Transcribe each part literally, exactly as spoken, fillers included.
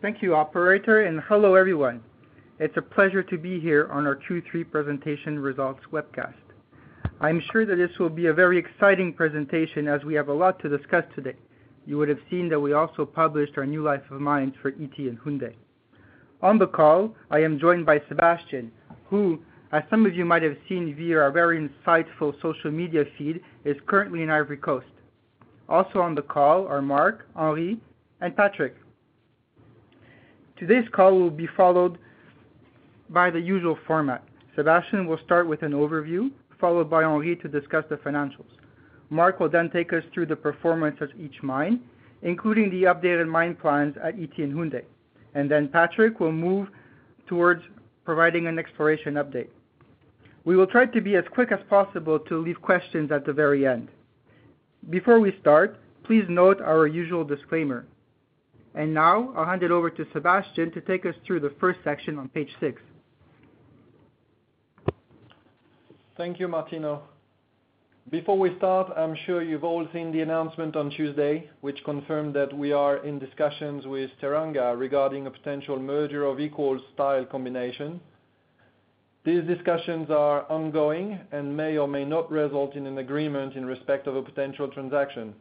Thank you, operator, and hello, everyone. It's a pleasure to be here on our Q three presentation results webcast. I'm sure that this will be a very exciting presentation as we have a lot to discuss today. You would have seen that we also published our new life of mines for E T and Hyundai. On the call, I am joined by Sebastian, who, as some of you might have seen via our very insightful social media feed, is currently in Ivory Coast. Also on the call are Mark, Henri, and Patrick. Today's call will be followed by the usual format. Sebastian will start with an overview, followed by Henri to discuss the financials. Mark will then take us through the performance of each mine, including the updated mine plans at E T and Hyundai. And then Patrick will move towards providing an exploration update. We will try to be as quick as possible to leave questions at the very end. Before we start, please note our usual disclaimer. And now, I'll hand it over to Sebastian to take us through the first section on page six. Thank you, Martino. Before we start, I'm sure you've all seen the announcement on Tuesday, which confirmed that we are in discussions with Teranga regarding a potential merger of equal style combination. These discussions are ongoing and may or may not result in an agreement in respect of a potential transaction.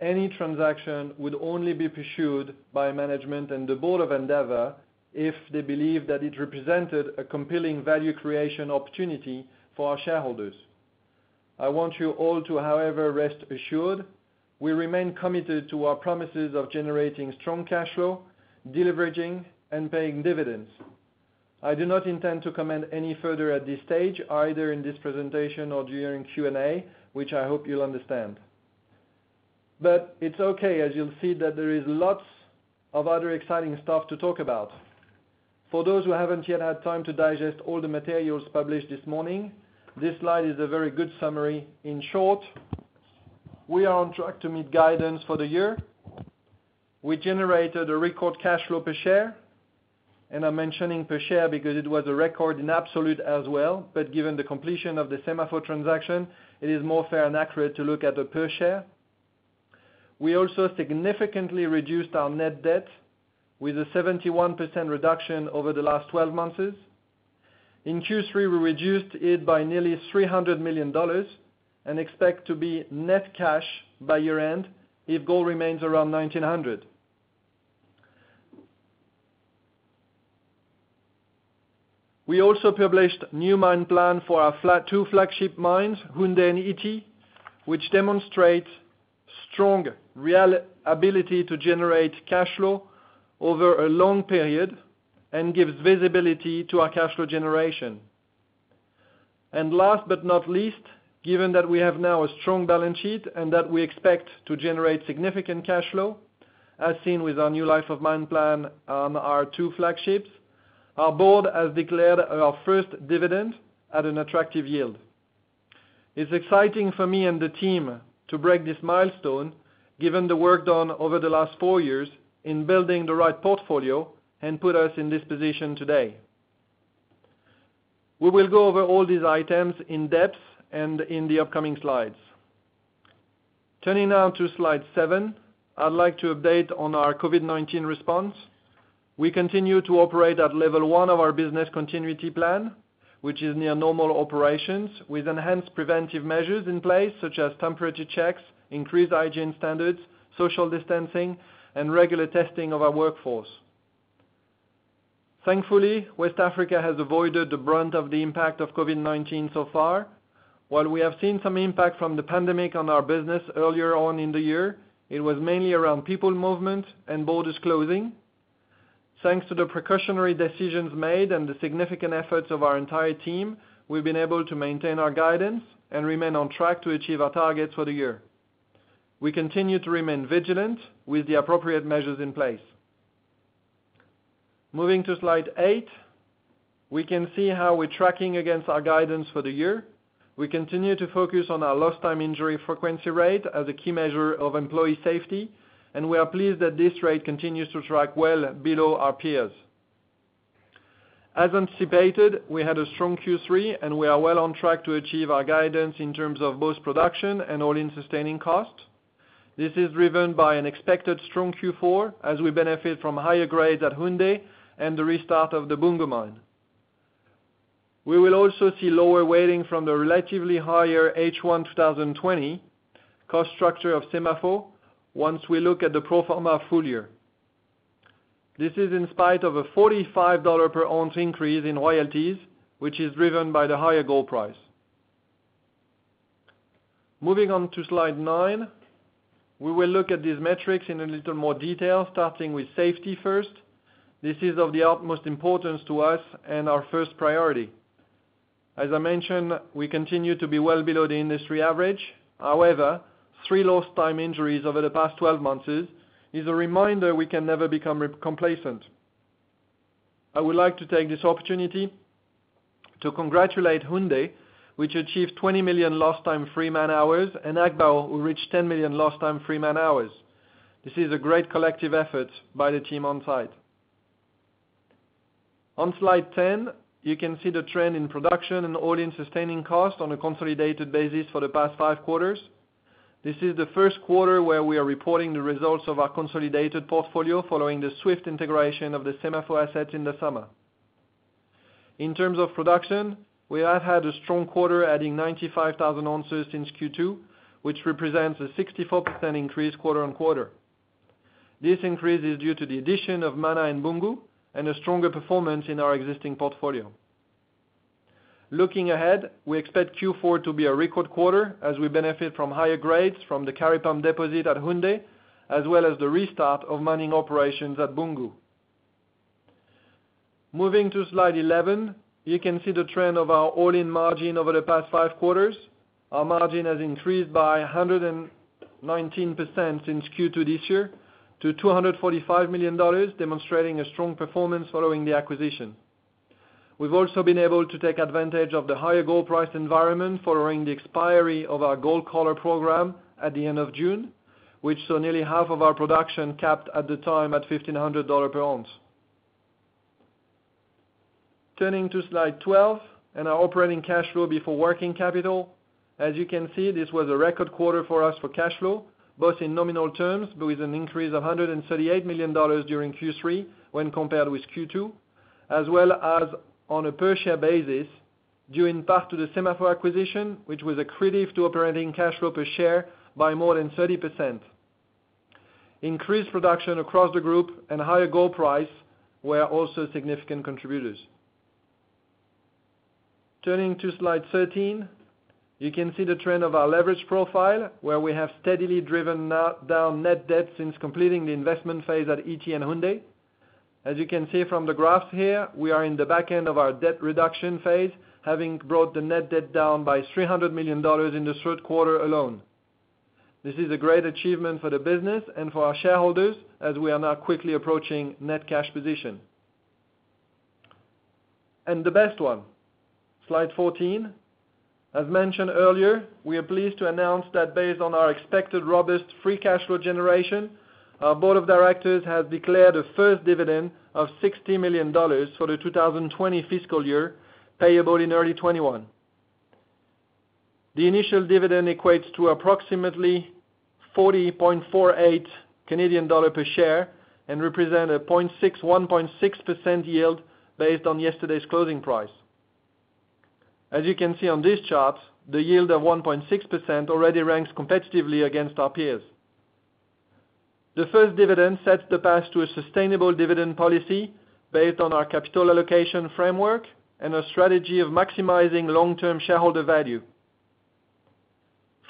Any transaction would only be pursued by management and the board of Endeavour if they believe that it represented a compelling value creation opportunity for our shareholders. I want you all to, however, rest assured, we remain committed to our promises of generating strong cash flow, deleveraging, and paying dividends. I do not intend to comment any further at this stage, either in this presentation or during Q and A, which I hope you'll understand. But it's okay, as you'll see that there is lots of other exciting stuff to talk about. For those who haven't yet had time to digest all the materials published this morning, this slide is a very good summary. In short, we are on track to meet guidance for the year. We generated a record cash flow per share, and I'm mentioning per share because it was a record in absolute as well, but given the completion of the Semaphore transaction, it is more fair and accurate to look at a per share. We also significantly reduced our net debt with a seventy-one percent reduction over the last twelve months. In Q three, we reduced it by nearly three hundred million dollars and expect to be net cash by year-end if gold remains around nineteen hundred. We also published new mine plan for our two flagship mines, Houndé and Ity, which demonstrate strong real ability to generate cash flow over a long period and gives visibility to our cash flow generation. And last but not least, given that we have now a strong balance sheet and that we expect to generate significant cash flow, as seen with our new life of mine plan on our two flagships, our board has declared our first dividend at an attractive yield. It's exciting for me and the team to break this milestone, given the work done over the last four years in building the right portfolio and put us in this position today. We will go over all these items in depth and in the upcoming slides. Turning now to slide seven, I'd like to update on our COVID nineteen response. We continue to operate at level one of our business continuity plan, which is near normal operations, with enhanced preventive measures in place, such as temperature checks, increased hygiene standards, social distancing, and regular testing of our workforce. Thankfully, West Africa has avoided the brunt of the impact of COVID nineteen so far. While we have seen some impact from the pandemic on our business earlier on in the year, it was mainly around people movement and borders closing. Thanks to the precautionary decisions made and the significant efforts of our entire team, we've been able to maintain our guidance and remain on track to achieve our targets for the year. We continue to remain vigilant with the appropriate measures in place. Moving to slide eight, we can see how we're tracking against our guidance for the year. We continue to focus on our lost time injury frequency rate as a key measure of employee safety, and we are pleased that this rate continues to track well below our peers. As anticipated, we had a strong Q three, and we are well on track to achieve our guidance in terms of both production and all-in sustaining cost. This is driven by an expected strong Q four, as we benefit from higher grades at Houndé and the restart of the Boungou mine. We will also see lower weighting from the relatively higher H one twenty twenty cost structure of Semaphore once we look at the pro forma full year. This is in spite of a forty-five dollars per ounce increase in royalties, which is driven by the higher gold price. Moving on to slide nine, we will look at these metrics in a little more detail, starting with safety first. This is of the utmost importance to us and our first priority. As I mentioned, we continue to be well below the industry average. However, three lost time injuries over the past twelve months is a reminder we can never become complacent. I would like to take this opportunity to congratulate Hyundai, which achieved twenty million lost time free man hours, and Agbaou, who reached ten million lost time free man hours. This is a great collective effort by the team on site. On slide ten, you can see the trend in production and all-in sustaining cost on a consolidated basis for the past five quarters. This is the first quarter where we are reporting the results of our consolidated portfolio following the swift integration of the Semaphore assets in the summer. In terms of production, we have had a strong quarter, adding ninety-five thousand ounces since Q two, which represents a sixty-four percent increase quarter on quarter. This increase is due to the addition of Mana and Boungou and a stronger performance in our existing portfolio. Looking ahead, we expect Q four to be a record quarter as we benefit from higher grades from the Kari Pump deposit at Houndé, as well as the restart of mining operations at Boungou. Moving to slide eleven, you can see the trend of our all-in margin over the past five quarters. Our margin has increased by one hundred nineteen percent since Q two this year to two hundred forty-five million dollars, demonstrating a strong performance following the acquisition. We've also been able to take advantage of the higher gold price environment following the expiry of our gold collar program at the end of June, which saw nearly half of our production capped at the time at fifteen hundred dollars per ounce. Turning to slide twelve and our operating cash flow before working capital, as you can see, this was a record quarter for us for cash flow, both in nominal terms, but with an increase of one hundred thirty-eight million dollars during Q three when compared with Q two, as well as on a per-share basis, due in part to the Semaphore acquisition, which was accretive to operating cash flow per share by more than thirty percent. Increased production across the group and higher gold price were also significant contributors. Turning to slide thirteen, you can see the trend of our leverage profile, where we have steadily driven down net debt since completing the investment phase at E T and Hyundai. As you can see from the graphs here, we are in the back end of our debt reduction phase, having brought the net debt down by three hundred million dollars in the third quarter alone. This is a great achievement for the business and for our shareholders, as we are now quickly approaching net cash position. And the best one, slide fourteen. As mentioned earlier, we are pleased to announce that based on our expected robust free cash flow generation, our board of directors has declared a first dividend of sixty million dollars for the two thousand twenty fiscal year, payable in early twenty-one. The initial dividend equates to approximately forty point four eight Canadian dollar per share and represent a zero point six one percent yield based on yesterday's closing price. As you can see on this chart, the yield of one point six percent already ranks competitively against our peers. The first dividend sets the path to a sustainable dividend policy based on our capital allocation framework and a strategy of maximizing long-term shareholder value.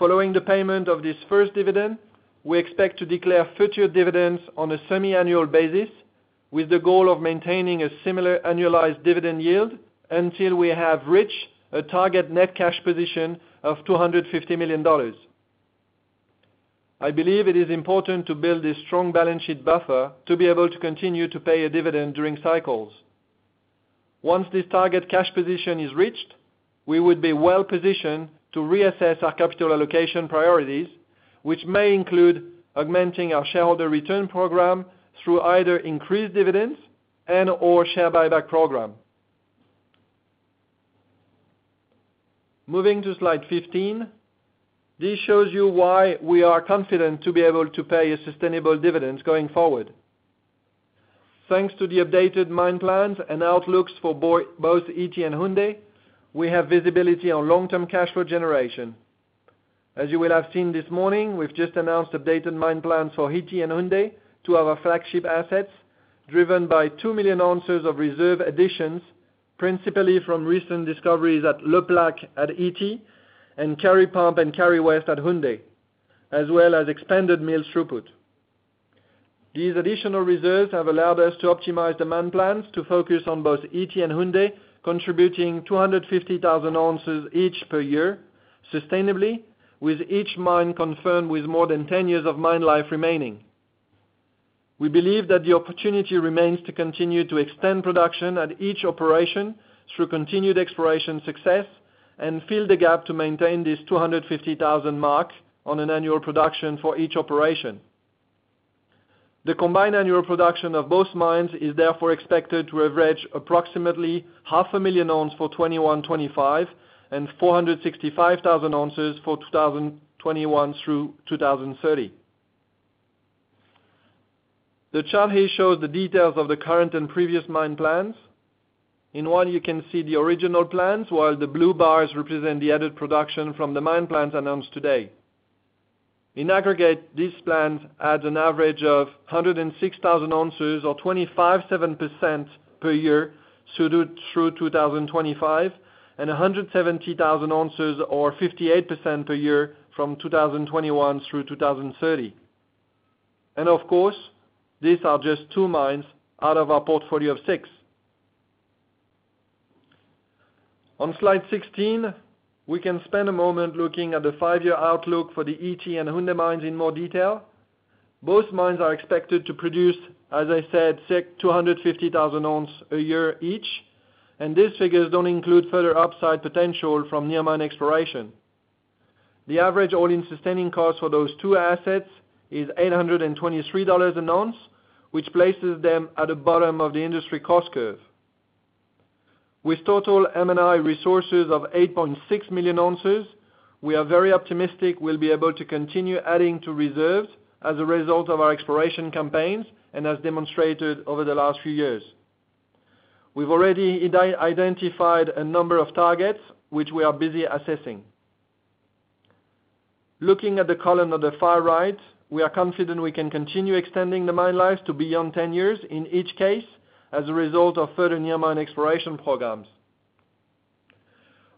Following the payment of this first dividend, we expect to declare future dividends on a semi-annual basis with the goal of maintaining a similar annualized dividend yield until we have reached a target net cash position of two hundred fifty million dollars. I believe it is important to build a strong balance sheet buffer to be able to continue to pay a dividend during cycles. Once this target cash position is reached, we would be well positioned to reassess our capital allocation priorities, which may include augmenting our shareholder return program through either increased dividends and or share buyback program. Moving to slide fifteen, this shows you why we are confident to be able to pay a sustainable dividend going forward. Thanks to the updated mine plans and outlooks for both E T and Houndé, we have visibility on long-term cash flow generation. As you will have seen this morning, we've just announced updated mine plans for E T and Houndé, two of our flagship assets, driven by two million ounces of reserve additions, principally from recent discoveries at Le Plaque at E T and Kari Pump and Kari West at Houndé, as well as expanded mill throughput. These additional reserves have allowed us to optimize the mine plans to focus on both E T and Houndé, contributing two hundred fifty thousand ounces each per year, sustainably, with each mine confirmed with more than ten years of mine life remaining. We believe that the opportunity remains to continue to extend production at each operation through continued exploration success and fill the gap to maintain this two hundred fifty thousand mark on an annual production for each operation. The combined annual production of both mines is therefore expected to average approximately half a million ounces for twenty-one twenty-five and four hundred sixty-five thousand ounces for two thousand twenty-one through two thousand thirty. The chart here shows the details of the current and previous mine plans. In one, you can see the original plans, while the blue bars represent the added production from the mine plans announced today. In aggregate, these plans add an average of one hundred six thousand ounces or twenty-five point seven percent per year through two thousand twenty-five and one hundred seventy thousand ounces or fifty-eight percent per year from two thousand twenty-one through two thousand thirty. And of course, these are just two mines out of our portfolio of six. On slide sixteen, we can spend a moment looking at the five-year outlook for the E T and Houndé mines in more detail. Both mines are expected to produce, as I said, two hundred fifty thousand ounces a year each, and these figures don't include further upside potential from near mine exploration. The average all-in sustaining cost for those two assets is eight hundred twenty-three dollars an ounce, which places them at the bottom of the industry cost curve. With total M and I resources of eight point six million ounces, we are very optimistic we'll be able to continue adding to reserves as a result of our exploration campaigns and as demonstrated over the last few years. We've already identified a number of targets which we are busy assessing. Looking at the column on the far right, we are confident we can continue extending the mine lives to beyond ten years in each case, as a result of further near-mine exploration programs.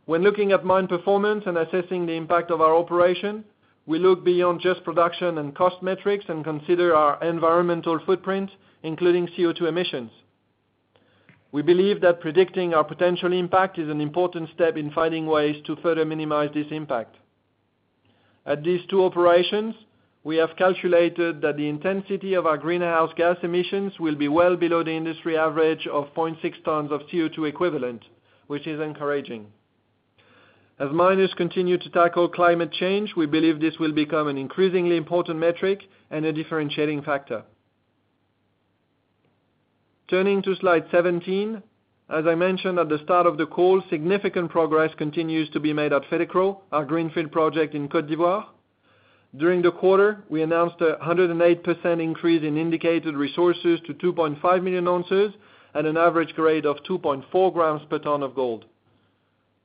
When looking at mine performance and assessing the impact of our operation, we look beyond just production and cost metrics and consider our environmental footprint, including C O two emissions. We believe that predicting our potential impact is an important step in finding ways to further minimize this impact. At these two operations, we have calculated that the intensity of our greenhouse gas emissions will be well below the industry average of zero point six tons of C O two equivalent, which is encouraging. As miners continue to tackle climate change, we believe this will become an increasingly important metric and a differentiating factor. Turning to slide seventeen, as I mentioned at the start of the call, significant progress continues to be made at Fetekro, our greenfield project in Côte d'Ivoire. During the quarter, we announced a one hundred eight percent increase in indicated resources to two point five million ounces at an average grade of two point four grams per ton of gold.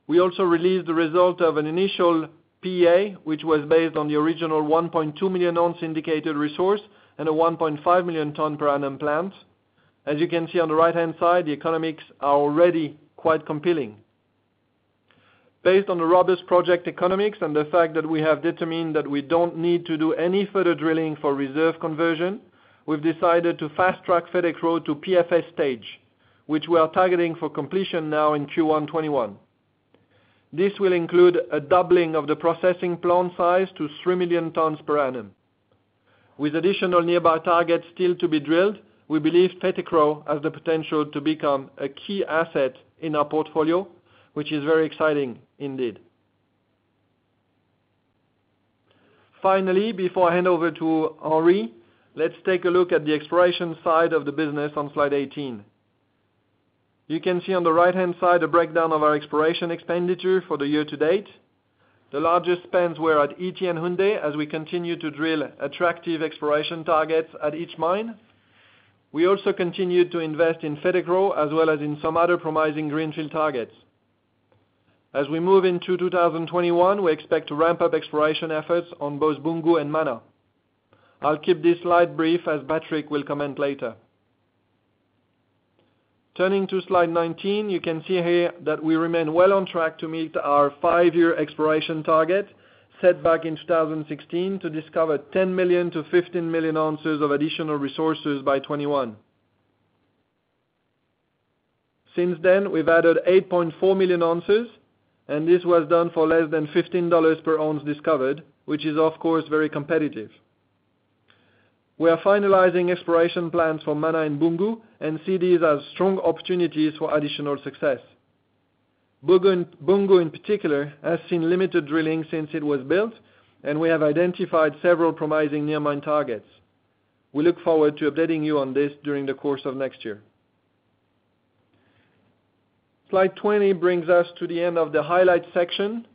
We also released the result of an initial P E A, which was based on the original one point two million ounce indicated resource and a one point five million ton per annum plant. As you can see on the right-hand side, the economics are already quite compelling. Based on the robust project economics and the fact that we have determined that we don't need to do any further drilling for reserve conversion, we've decided to fast-track Fetekro to P F S stage, which we are targeting for completion now in Q one twenty-one. This will include a doubling of the processing plant size to three million tons per annum. With additional nearby targets still to be drilled, we believe Fetekro has the potential to become a key asset in our portfolio, which is very exciting indeed. Finally, before I hand over to Henri, let's take a look at the exploration side of the business on slide eighteen. You can see on the right-hand side a breakdown of our exploration expenditure for the year-to-date. The largest spends were at E T and Houndé as we continue to drill attractive exploration targets at each mine. We also continued to invest in Fetekro as well as in some other promising greenfield targets. As we move into two thousand twenty-one, we expect to ramp up exploration efforts on both Boungou and Mana. I'll keep this slide brief as Patrick will comment later. Turning to slide nineteen, you can see here that we remain well on track to meet our five-year exploration target set back in two thousand sixteen to discover ten million to fifteen million ounces of additional resources by twenty-one. Since then, we've added eight point four million ounces, and this was done for less than fifteen dollars per ounce discovered, which is of course very competitive. We are finalizing exploration plans for Mana and Boungou and see these as strong opportunities for additional success. Boungou in particular has seen limited drilling since it was built, and we have identified several promising near mine targets. We look forward to updating you on this during the course of next year. Slide twenty brings us to the end of the highlights section.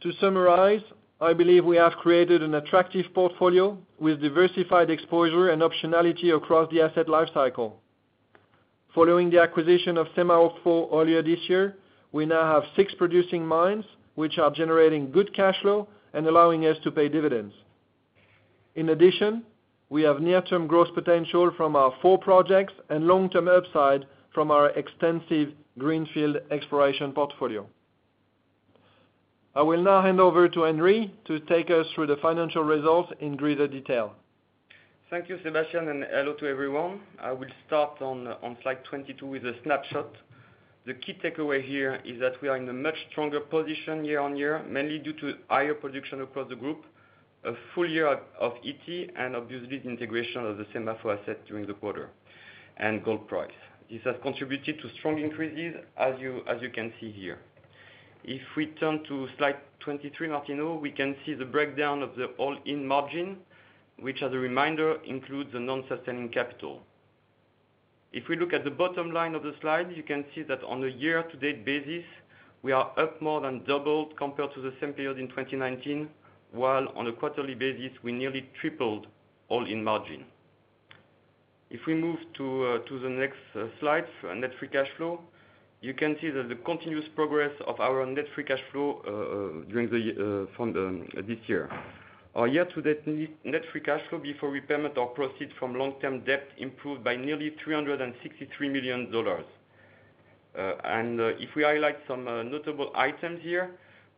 To summarize, I believe we have created an attractive portfolio with diversified exposure and optionality across the asset lifecycle. Following the acquisition of Semaphore earlier this year, we now have six producing mines, which are generating good cash flow and allowing us to pay dividends. In addition, we have near-term growth potential from our four projects and long-term upside from our extensive greenfield exploration portfolio. I will now hand over to Henri to take us through the financial results in greater detail. Thank you, Sebastian, and hello to everyone. I will start on, on slide twenty-two with a snapshot. The key takeaway here is that we are in a much stronger position year on year, mainly due to higher production across the group, a full year of, of E T, and obviously the integration of the Semaphore asset during the quarter, and gold price. This has contributed to strong increases, as you as you can see here. If we turn to slide twenty-three, Martino, we can see the breakdown of the all-in margin, which, as a reminder, includes the non-sustaining capital. If we look at the bottom line of the slide, you can see that on a year-to-date basis, we are up more than doubled compared to the same period in twenty nineteen, while on a quarterly basis, we nearly tripled all-in margin. If we move to uh, to the next uh, slide, net free cash flow, you can see that the continuous progress of our net free cash flow uh, during the uh, from the, uh, this year. Our year-to-date net free cash flow before repayment or proceeds from long-term debt improved by nearly three hundred sixty-three million dollars. Uh, and uh, if we highlight some uh, notable items here,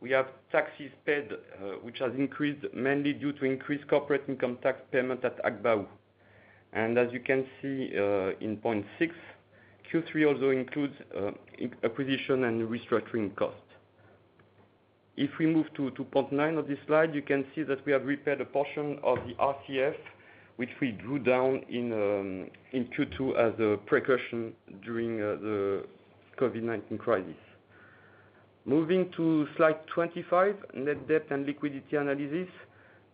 we have taxes paid, uh, which has increased mainly due to increased corporate income tax payment at Agbaou. And as you can see uh, in point six, Q three also includes uh, acquisition and restructuring costs. If we move to, to point nine of this slide, you can see that we have repaid a portion of the R C F, which we drew down in um, in Q two as a precaution during uh, the COVID nineteen crisis. Moving to slide twenty-five, net debt and liquidity analysis,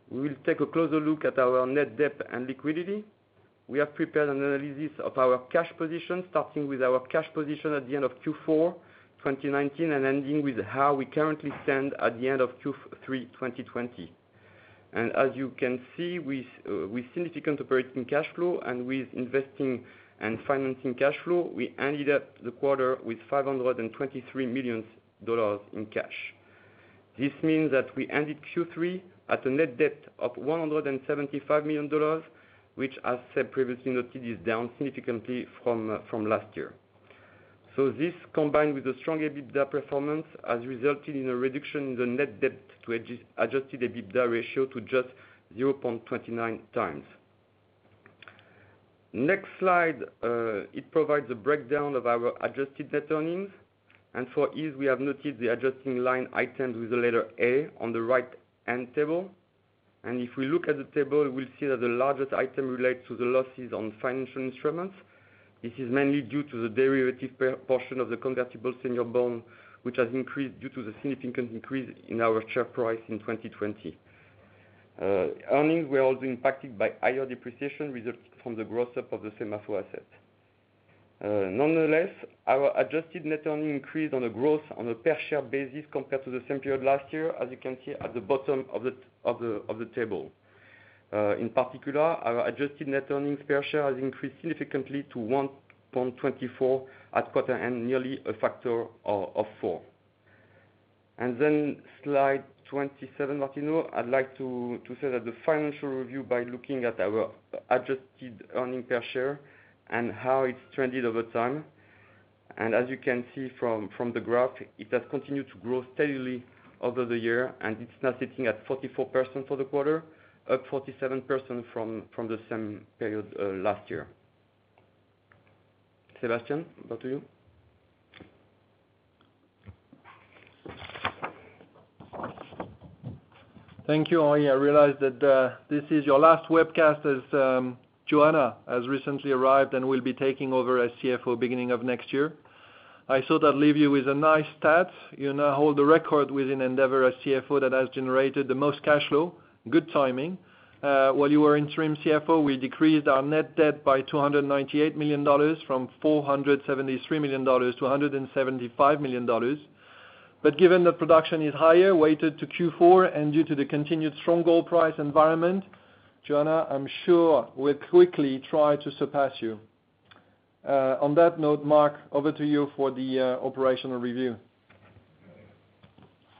we will take a closer look at our net debt and liquidity. We have prepared an analysis of our cash position, starting with our cash position at the end of Q four twenty nineteen and ending with how we currently stand at the end of Q three twenty twenty. And as you can see, with, uh, with significant operating cash flow and with investing and financing cash flow, we ended up the quarter with five hundred twenty-three million dollars in cash. This means that we ended Q three at a net debt of one hundred seventy-five million dollars, which, as said previously noted, is down significantly from uh, from last year. So this, combined with the strong EBITDA performance, has resulted in a reduction in the net debt to adjusted EBITDA ratio to just zero point two nine times. Next slide, uh, it provides a breakdown of our adjusted net earnings. And for ease, we have noted the adjusting line items with the letter A on the right-hand table. And if we look at the table, we'll see that the largest item relates to the losses on financial instruments. This is mainly due to the derivative portion of the convertible senior bond, which has increased due to the significant increase in our share price in twenty twenty. Uh, earnings were also impacted by higher depreciation resulting from the gross up of the Semaphore asset. Uh, nonetheless, our adjusted net earnings increased on a growth on a per share basis compared to the same period last year, as you can see at the bottom of the of the of the table. Uh, in particular, our adjusted net earnings per share has increased significantly to one point two four at quarter end, nearly a factor of, of four. And then slide twenty-seven, Martino, I'd like to, to say that the financial review by looking at our adjusted earnings per share and how it's trended over time. And as you can see from, from the graph, it has continued to grow steadily over the year, and it's now sitting at forty-four percent for the quarter, up forty-seven percent from, from the same period uh, last year. Sebastian, back to you. Thank you, Henri. I realize that uh, this is your last webcast as um, Johanna has recently arrived and will be taking over as C F O beginning of next year. I thought I'd leave you with a nice stat. You now hold the record within Endeavour as C F O that has generated the most cash flow. Good timing. Uh, while you were interim C F O, we decreased our net debt by two hundred ninety-eight million dollars from four hundred seventy-three million dollars to one hundred seventy-five million dollars. But given that production is higher, weighted to Q four, and due to the continued strong gold price environment, Johanna, I'm sure, will quickly try to surpass you. Uh, on that note, Mark, over to you for the uh, operational review.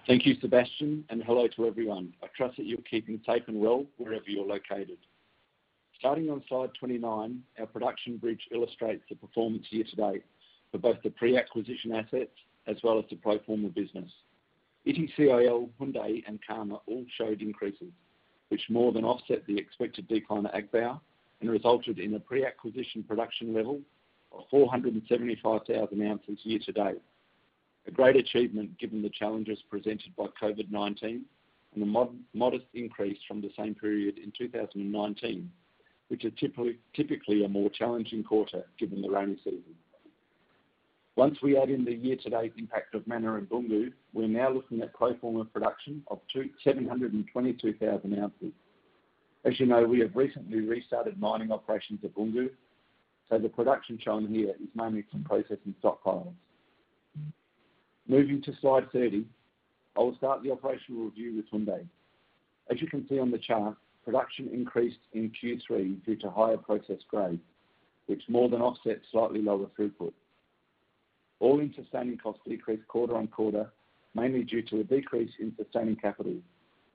Thank you, Sebastian, and hello to everyone. I trust that you're keeping safe and well wherever you're located. Starting on slide twenty-nine, our production bridge illustrates the performance year to date for both the pre-acquisition assets as well as the pro forma business. Ity, C I L, Hyundai and Karma all showed increases, which more than offset the expected decline at Agbaou and resulted in a pre-acquisition production level of four hundred seventy-five thousand ounces year to date, a great achievement given the challenges presented by COVID nineteen and the mod- modest increase from the same period in two thousand nineteen, which is typically, typically a more challenging quarter given the rainy season. Once we add in the year-to-date impact of Mana and Boungou, we're now looking at pro forma production of seven hundred twenty-two thousand ounces. As you know, we have recently restarted mining operations at Boungou, so the production shown here is mainly from processing stockpiles. Moving to slide thirty, I will start the operational review with Hyundai. As you can see on the chart, production increased in Q three due to higher process grade, which more than offset slightly lower throughput. All-in sustaining costs decreased quarter on quarter, mainly due to a decrease in sustaining capital,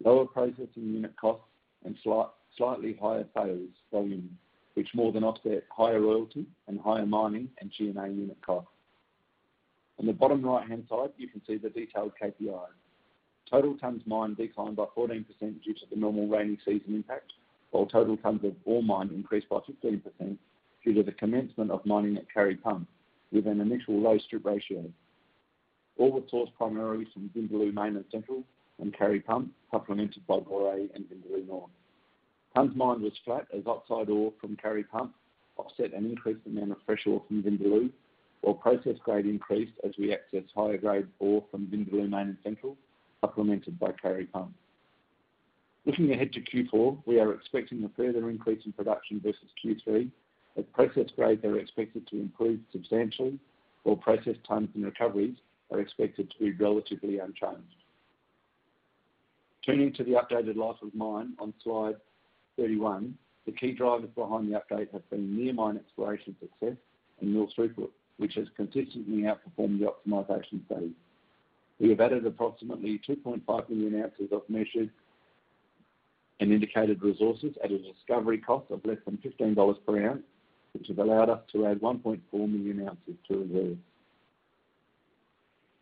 lower processing unit costs, and slight, slightly higher sales volume, which more than offset higher royalty and higher mining and G and A unit costs. On the bottom right-hand side, you can see the detailed K P Is. Total tonnes mined declined by fourteen percent due to the normal rainy season impact, while total tonnes of ore mined increased by fifteen percent due to the commencement of mining at Kari Pump, with an initial low strip ratio. All were sourced primarily from Vindaloo Main and Central and Kari Pump, supplemented by Boré and Vindaloo North. Tonnes mined was flat as oxide ore from Kari Pump offset an increased amount of fresh ore from Vindaloo, while process grade increased as we accessed higher grade ore from Vindaloo Main and Central, supplemented by Kari Pump. Looking ahead to Q four, we are expecting a further increase in production versus Q three, at process grades are expected to improve substantially, while process times and recoveries are expected to be relatively unchanged. Turning to the updated life of mine on slide thirty-one, the key drivers behind the update have been near mine exploration success and mill throughput, which has consistently outperformed the optimisation study. We have added approximately two point five million ounces of measured and indicated resources at a discovery cost of less than fifteen dollars per ounce, which has allowed us to add one point four million ounces to reserves.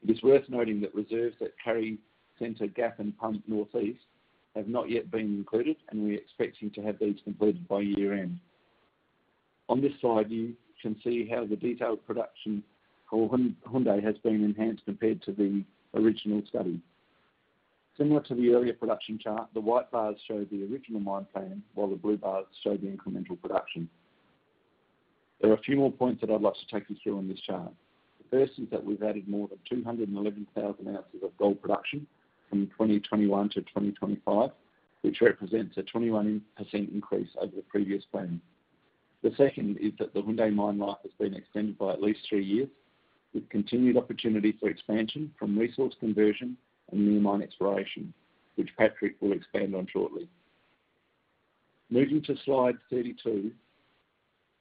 It is worth noting that reserves at Kari Centre Gap and Pump North East have not yet been included, and we are expecting to have these completed by year end. On this slide, you can see how the detailed production for Hyundai has been enhanced compared to the original study. Similar to the earlier production chart, the white bars show the original mine plan, while the blue bars show the incremental production. There are a few more points that I'd like to take you through on this chart. The first is that we've added more than two hundred eleven thousand ounces of gold production from twenty twenty-one to twenty twenty-five, which represents a twenty-one percent increase over the previous plan. The second is that the Hyundai mine life has been extended by at least three years, with continued opportunity for expansion from resource conversion and near mine exploration, which Patrick will expand on shortly. Moving to slide thirty-two,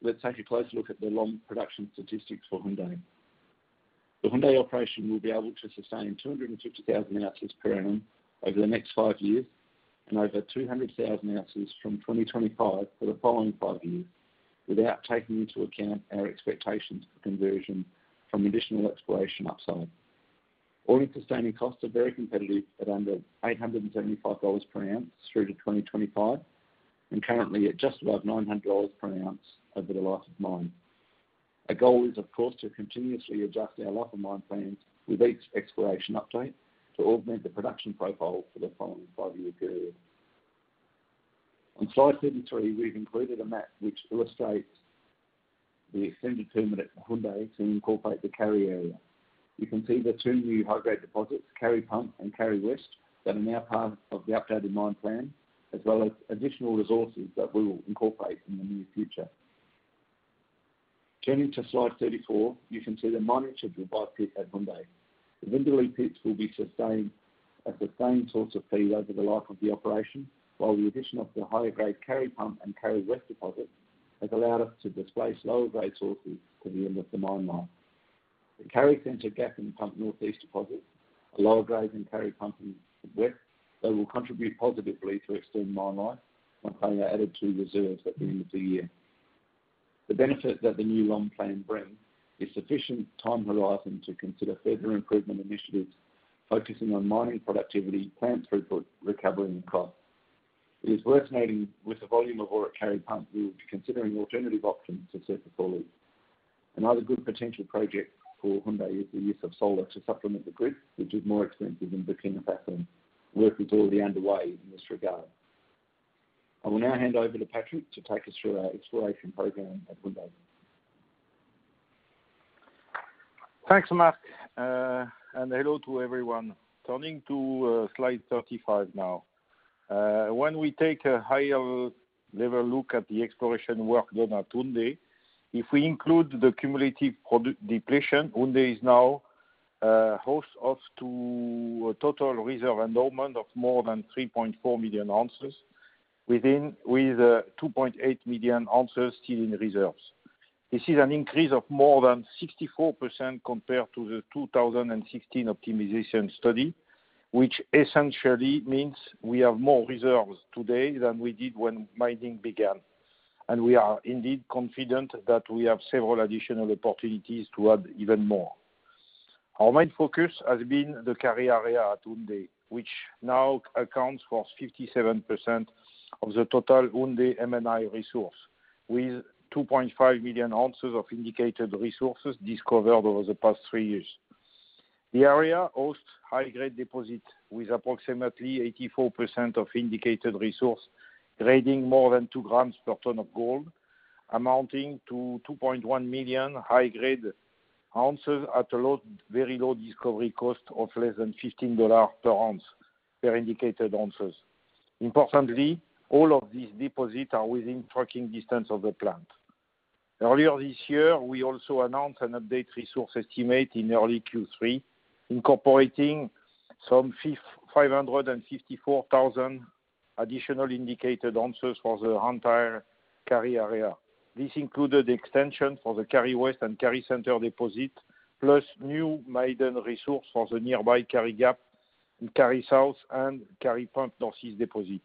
let's take a closer look at the long production statistics for Hyundai. The Hyundai operation will be able to sustain two hundred fifty thousand ounces per annum over the next five years and over two hundred thousand ounces from twenty twenty-five for the following five years, without taking into account our expectations for conversion from additional exploration upside. All-in sustaining costs are very competitive at under eight hundred seventy-five dollars per ounce through to twenty twenty-five, and currently at just above nine hundred dollars per ounce over the life of mine. Our goal is, of course, to continuously adjust our life of mine plans with each exploration update to augment the production profile for the following five-year period. On slide thirty-three, we've included a map which illustrates the extended permit at Houndé to incorporate the Kari area. You can see the two new high-grade deposits, Kari Pump and Kari West, that are now part of the updated mine plan, as well as additional resources that we will incorporate in the near future. Turning to slide thirty-four, you can see the mining schedule by pit at Houndé. The Vindaloo pits will be sustained, a sustained source of feed over the life of the operation, while the addition of the higher-grade Kari Pump and Kari West deposits has allowed us to displace lower-grade sources to the end of the mine life. The Kari Centre Gap and Pump North East deposits are lower-grade than Kari Pump and West, they will contribute positively to extend mine life once they are added to reserves at the end of the year. The benefit that the new long plan brings is sufficient time horizon to consider further improvement initiatives focusing on mining productivity, plant throughput, recovery and cost. It is worth noting, with the volume of ore at Kari Pump, we will be considering alternative options to surface ore leads. Another good potential project for Hyundai is the use of solar to supplement the grid, which is more expensive in Burkina Faso. Work is already underway in this regard. I will now hand over to Patrick to take us through our exploration program at Hyundai. Thanks, Mark, uh, and hello to everyone. Turning to uh, slide thirty-five now. Uh, when we take a higher level look at the exploration work done at Hyundai, if we include the cumulative produ- depletion, Hyundai is now uh, host of to a total reserve endowment of more than three point four million ounces, within with uh, two point eight million ounces still in reserves. This is an increase of more than sixty-four percent compared to the two thousand sixteen optimization study, which essentially means we have more reserves today than we did when mining began. And we are indeed confident that we have several additional opportunities to add even more. Our main focus has been the Kari area at Hyundai, which now accounts for fifty-seven percent of the total Hyundai M and I resource, with two point five million ounces of indicated resources discovered over the past three years. The area hosts high-grade deposits with approximately eighty-four percent of indicated resource grading more than two grams per ton of gold, amounting to two point one million high-grade ounces at a low, very low discovery cost of less than fifteen dollars per ounce per indicated ounces. Importantly, all of these deposits are within trucking distance of the plant. Earlier this year, we also announced an update resource estimate in early Q three, incorporating some five hundred fifty-four thousand additional indicated ounces for the entire Kari area. This included extension for the Kari West and Kari Centre deposit, plus new maiden resource for the nearby Kari Gap, Kari South and Kari Pump North East deposit.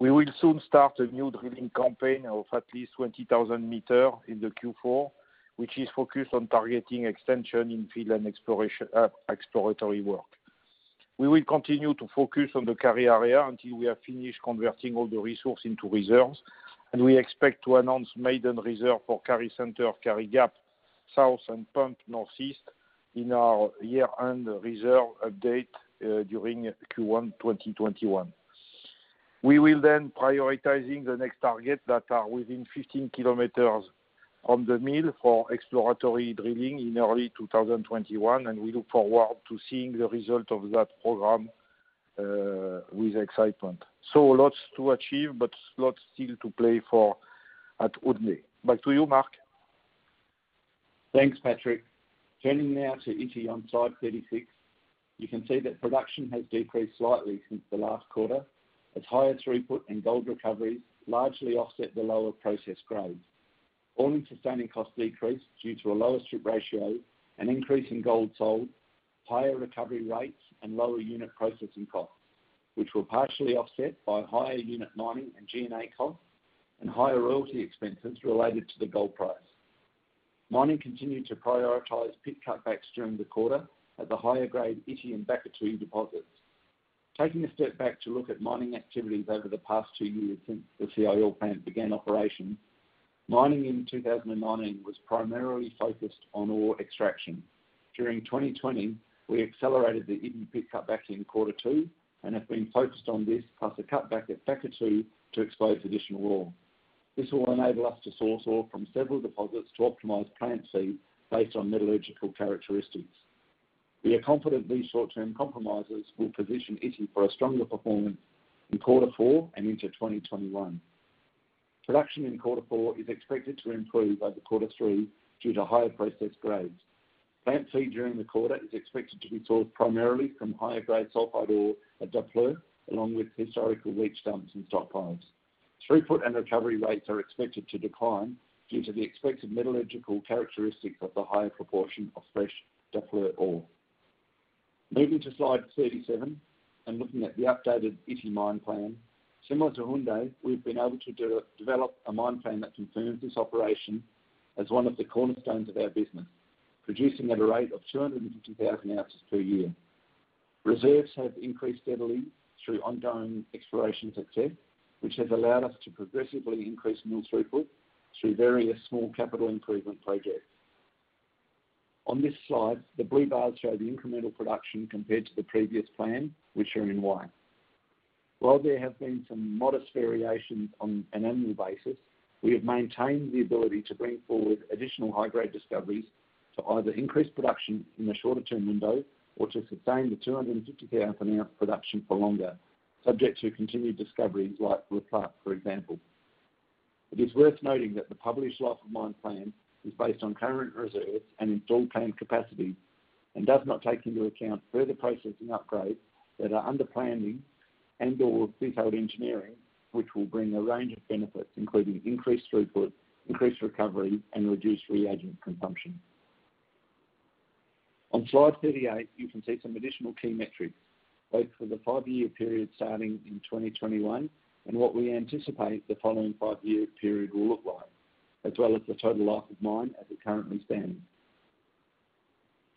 We will soon start a new drilling campaign of at least twenty thousand meters in the Q four, which is focused on targeting extension in field and exploration, uh, exploratory work. We will continue to focus on the Kari area until we have finished converting all the resources into reserves, and we expect to announce maiden reserve for Kari Centre, Kari Gap, South and Pump Northeast in our year-end reserve update uh, during Q one twenty twenty-one. We will then prioritizing the next target that are within fifteen kilometers from the mill for exploratory drilling in early two thousand twenty-one, and we look forward to seeing the result of that program uh, with excitement. So lots to achieve, but lots still to play for at Houndé. Back to you, Mark. Thanks, Patrick. Turning now to Ity on slide thirty-six, you can see that production has decreased slightly since the last quarter, as higher throughput and gold recoveries largely offset the lower process grades. All-in sustaining costs decreased due to a lower strip ratio, an increase in gold sold, higher recovery rates, and lower unit processing costs, which were partially offset by higher unit mining and G and A costs and higher royalty expenses related to the gold price. Mining continued to prioritise pit cutbacks during the quarter at the higher grade Ity and Bakatouo deposits. Taking a step back to look at mining activities over the past two years since the C I L plant began operation, mining in two thousand nineteen was primarily focused on ore extraction. During twenty twenty, we accelerated the Ity pit cutback in quarter two and have been focused on this, plus a cutback at Bakatouo to expose additional ore. This will enable us to source ore from several deposits to optimise plant feed based on metallurgical characteristics. We are confident these short-term compromises will position Ity for a stronger performance in quarter four and into twenty twenty-one. Production in quarter four is expected to improve over quarter three due to higher process grades. Plant feed during the quarter is expected to be sourced primarily from higher-grade sulphide ore at Daapleu, along with historical leach dumps and stockpiles. Throughput and recovery rates are expected to decline due to the expected metallurgical characteristics of the higher proportion of fresh Daapleu ore. Moving to slide thirty-seven and looking at the updated Ity mine plan, similar to Hyundai, we've been able to de- develop a mine plan that confirms this operation as one of the cornerstones of our business, producing at a rate of two hundred fifty thousand ounces per year. Reserves have increased steadily through ongoing exploration success, which has allowed us to progressively increase mill throughput through various small capital improvement projects. On this slide, the blue bars show the incremental production compared to the previous plan, which are in white. While there have been some modest variations on an annual basis, we have maintained the ability to bring forward additional high-grade discoveries to either increase production in the shorter-term window or to sustain the two hundred fifty thousand ounce production for longer, subject to continued discoveries like Le Plaque, for example. It is worth noting that the published life of mine plan is based on current reserves and installed plant capacity and does not take into account further processing upgrades that are under planning and or detailed engineering, which will bring a range of benefits, including increased throughput, increased recovery, and reduced reagent consumption. On slide thirty-eight, you can see some additional key metrics, both for the five-year period starting in twenty twenty-one and what we anticipate the following five-year period will look like, as well as the total life of mine as it currently stands.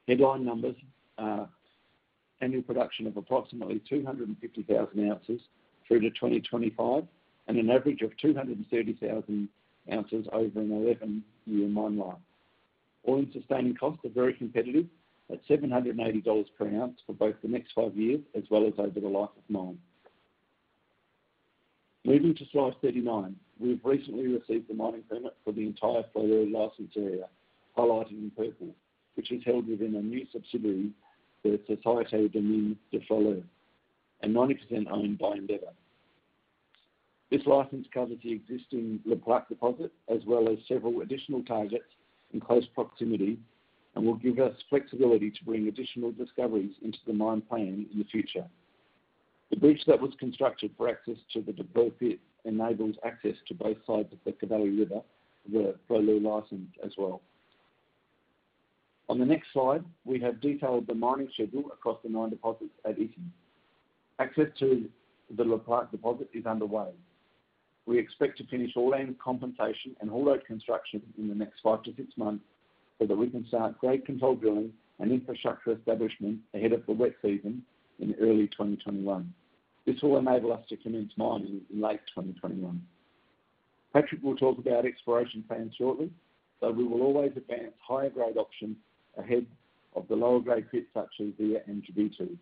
Headline numbers are annual production of approximately two hundred fifty thousand ounces through to twenty twenty-five and an average of two hundred thirty thousand ounces over an eleven-year mine life. All-in sustaining costs are very competitive at seven hundred eighty dollars per ounce for both the next five years as well as over the life of mine. Moving to slide thirty-nine, we've recently received the mining permit for the entire Florida license area, highlighted in purple, which is held within a new subsidiary, the Société des Mines de Florida, and ninety percent owned by Endeavour. This license covers the existing Le Plaque deposit as well as several additional targets in close proximity and will give us flexibility to bring additional discoveries into the mine plan in the future. The bridge that was constructed for access to the Daapleu pit enables access to both sides of the Cavalli River, the Daapleu license as well. On the next slide, we have detailed the mining schedule across the nine deposits at Ity. Access to the Le Plaque deposit is underway. We expect to finish all land compensation and haul road construction in the next five to six months so that we can start grade control drilling and infrastructure establishment ahead of the wet season in early twenty twenty-one. This will enable us to commence mining in late twenty twenty-one. Patrick will talk about exploration plans shortly, so we will always advance higher grade options ahead of the lower grade pits such as Zia and Djibouti.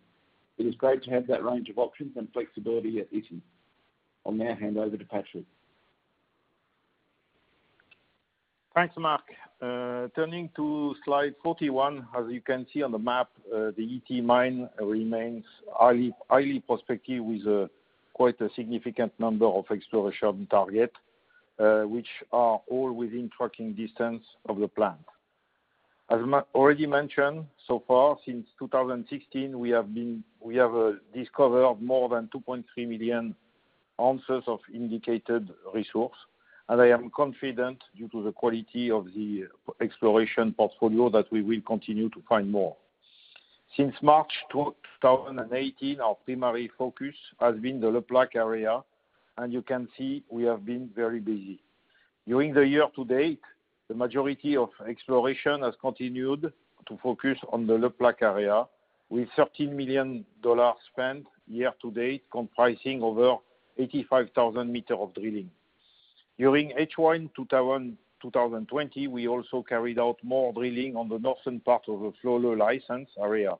It is great to have that range of options and flexibility at Ity. I'll now hand over to Patrick. Thanks, Mark. Uh, turning to slide forty-one, as you can see on the map, uh, the E T mine remains highly, highly prospective with uh, quite a significant number of exploration targets, uh, which are all within tracking distance of the plant. As ma- already mentioned, so far since two thousand sixteen, we have been we have uh, discovered more than two point three million ounces of indicated resource. And I am confident, due to the quality of the exploration portfolio, that we will continue to find more. Since March twenty eighteen, our primary focus has been the Le Plaque area, and you can see we have been very busy. During the year to date, the majority of exploration has continued to focus on the Le Plaque area, with thirteen million dollars spent year to date, comprising over eighty-five thousand meters of drilling. During H one twenty twenty, we also carried out more drilling on the northern part of the Floleu license area.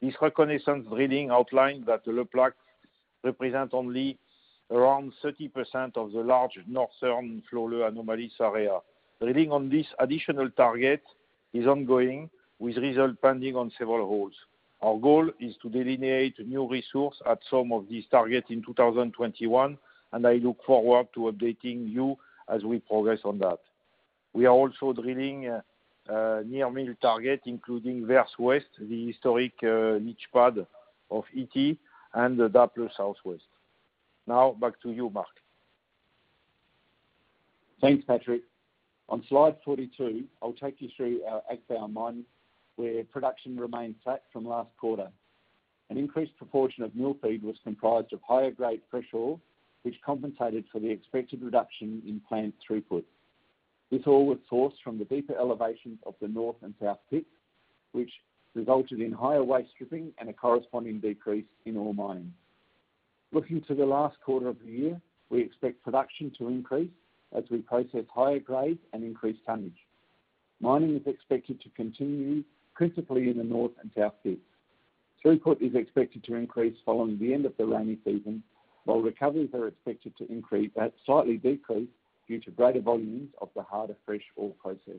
This reconnaissance drilling outlined that the Le Plaque represents only around thirty percent of the large northern Floleu anomalies area. Drilling on this additional target is ongoing, with results pending on several holes. Our goal is to delineate new resource at some of these targets in two thousand twenty-one, and I look forward to updating you as we progress on that. We are also drilling uh, uh, near mill target, including Verse West, the historic uh, leach pad of E T, and the Daapleu Southwest. Now, back to you, Mark. Thanks, Patrick. On slide forty-two, I'll take you through our Agbaou mine, where production remained flat from last quarter. An increased proportion of mill feed was comprised of higher-grade fresh ore, which compensated for the expected reduction in plant throughput. This ore was sourced from the deeper elevations of the north and south pits, which resulted in higher waste stripping and a corresponding decrease in ore mining. Looking to the last quarter of the year, we expect production to increase as we process higher grades and increase tonnage. Mining is expected to continue principally in the north and south pits. Throughput is expected to increase following the end of the rainy season, while recoveries are expected to increase, but slightly decrease due to greater volumes of the harder fresh ore process.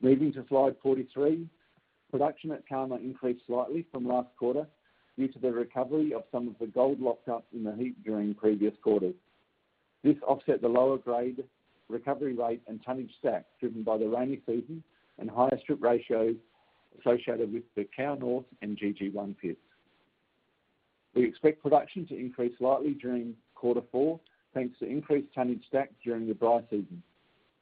Moving to slide forty-three, production at Karma increased slightly from last quarter due to the recovery of some of the gold locked up in the heap during previous quarters. This offset the lower grade recovery rate and tonnage stack driven by the rainy season and higher strip ratios associated with the Cow North and G G one pits. We expect production to increase slightly during quarter four, thanks to increased tonnage stacked during the dry season.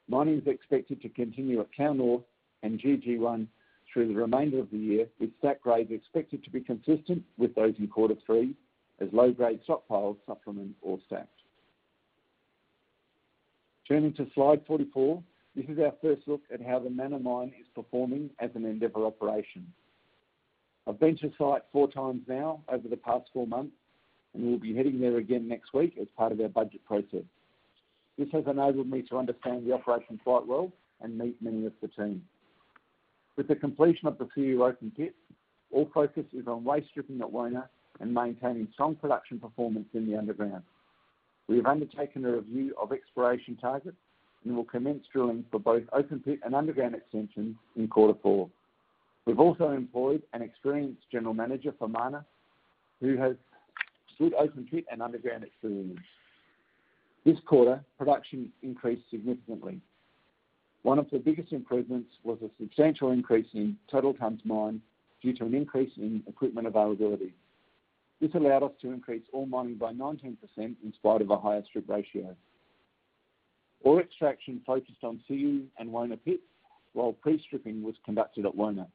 Mining is expected to continue at Cow North and G G one through the remainder of the year, with stack grades expected to be consistent with those in quarter three, as low-grade stockpiles supplement ore stacked. Turning to slide forty-four, this is our first look at how the Mana mine is performing as an Endeavour operation. I've been to site four times now over the past four months, and we'll be heading there again next week as part of our budget process. This has enabled me to understand the operation quite well and meet many of the team. With the completion of the C U open pit, all focus is on waste stripping at Wona and maintaining strong production performance in the underground. We have undertaken a review of exploration targets and will commence drilling for both open pit and underground extensions in quarter four. We've also employed an experienced general manager for Mana, who has good open pit and underground experience. This quarter, production increased significantly. One of the biggest improvements was a substantial increase in total tonnes mined due to an increase in equipment availability. This allowed us to increase ore mining by nineteen percent in spite of a higher strip ratio. Ore extraction focused on Siyu and Wona pits, while pre-stripping was conducted at Wona.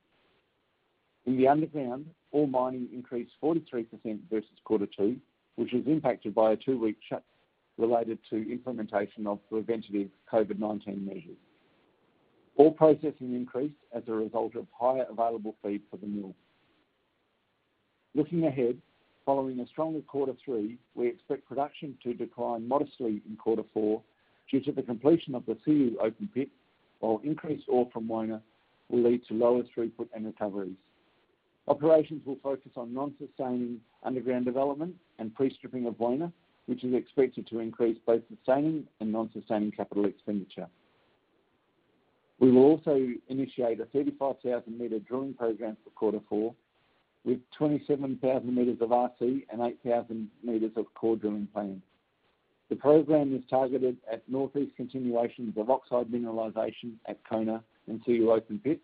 In the underground, ore mining increased forty-three percent versus quarter two, which was impacted by a two-week shut related to implementation of preventative COVID nineteen measures. Ore processing increased as a result of higher available feed for the mill. Looking ahead, following a stronger quarter three, we expect production to decline modestly in quarter four due to the completion of the C U open pit, while increased ore from Wona will lead to lower throughput and recoveries. Operations will focus on non-sustaining underground development and pre-stripping of Wona, which is expected to increase both sustaining and non-sustaining capital expenditure. We will also initiate a thirty-five thousand metre drilling program for quarter four, with twenty-seven thousand metres of R C and eight thousand metres of core drilling planned. The program is targeted at northeast continuations of oxide mineralisation at Kona and C U open pits.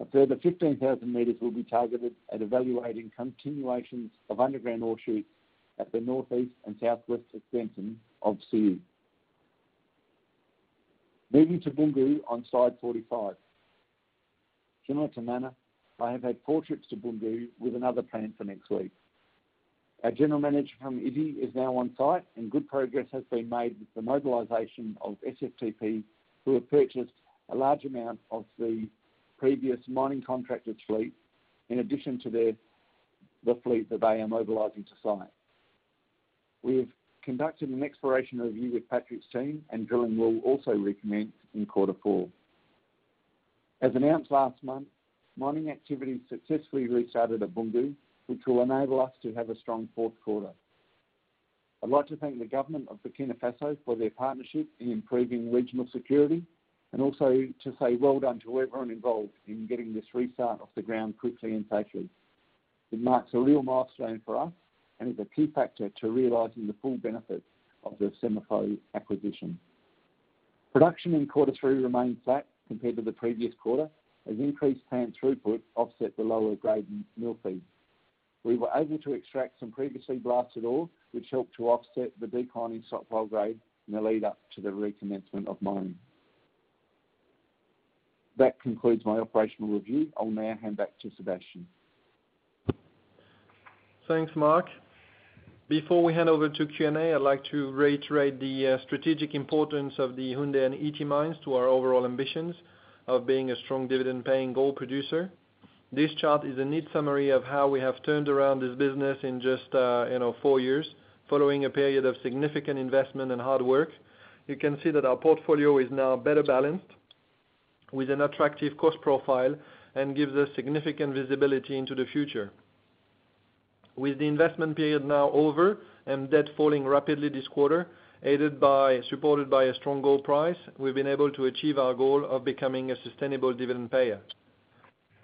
A further fifteen thousand metres will be targeted at evaluating continuations of underground ore shoots at the northeast and southwest extension of C U. Moving to Boungou on slide forty-five. Similar to Mana, I have had four trips to Boungou with another plan for next week. Our general manager from Ity is now on site, and good progress has been made with the mobilisation of S F T P, who have purchased a large amount of the previous mining contractors' fleet, in addition to their, the fleet that they are mobilising to site. We have conducted an exploration review with Patrick's team, and drilling will also recommence in quarter four. As announced last month, mining activities successfully restarted at Boungou, which will enable us to have a strong fourth quarter. I'd like to thank the government of Burkina Faso for their partnership in improving regional security, and also to say well done to everyone involved in getting this restart off the ground quickly and safely. It marks a real milestone for us and is a key factor to realising the full benefits of the Semaphore acquisition. Production in quarter three remained flat compared to the previous quarter, as increased plant throughput offset the lower grade mill feed. We were able to extract some previously blasted ore, which helped to offset the declining stockpile grade in the lead up to the recommencement of mining. That concludes my operational review. I'll now hand back to Sebastian. Thanks, Mark. Before we hand over to Q and A, I'd like to reiterate the uh, strategic importance of the Houndé and Ity mines to our overall ambitions of being a strong dividend-paying gold producer. This chart is a neat summary of how we have turned around this business in just uh, you know four years, following a period of significant investment and hard work. You can see that our portfolio is now better balanced, with an attractive cost profile, and gives us significant visibility into the future. With the investment period now over and debt falling rapidly this quarter, aided by, supported by a strong gold price, we've been able to achieve our goal of becoming a sustainable dividend payer.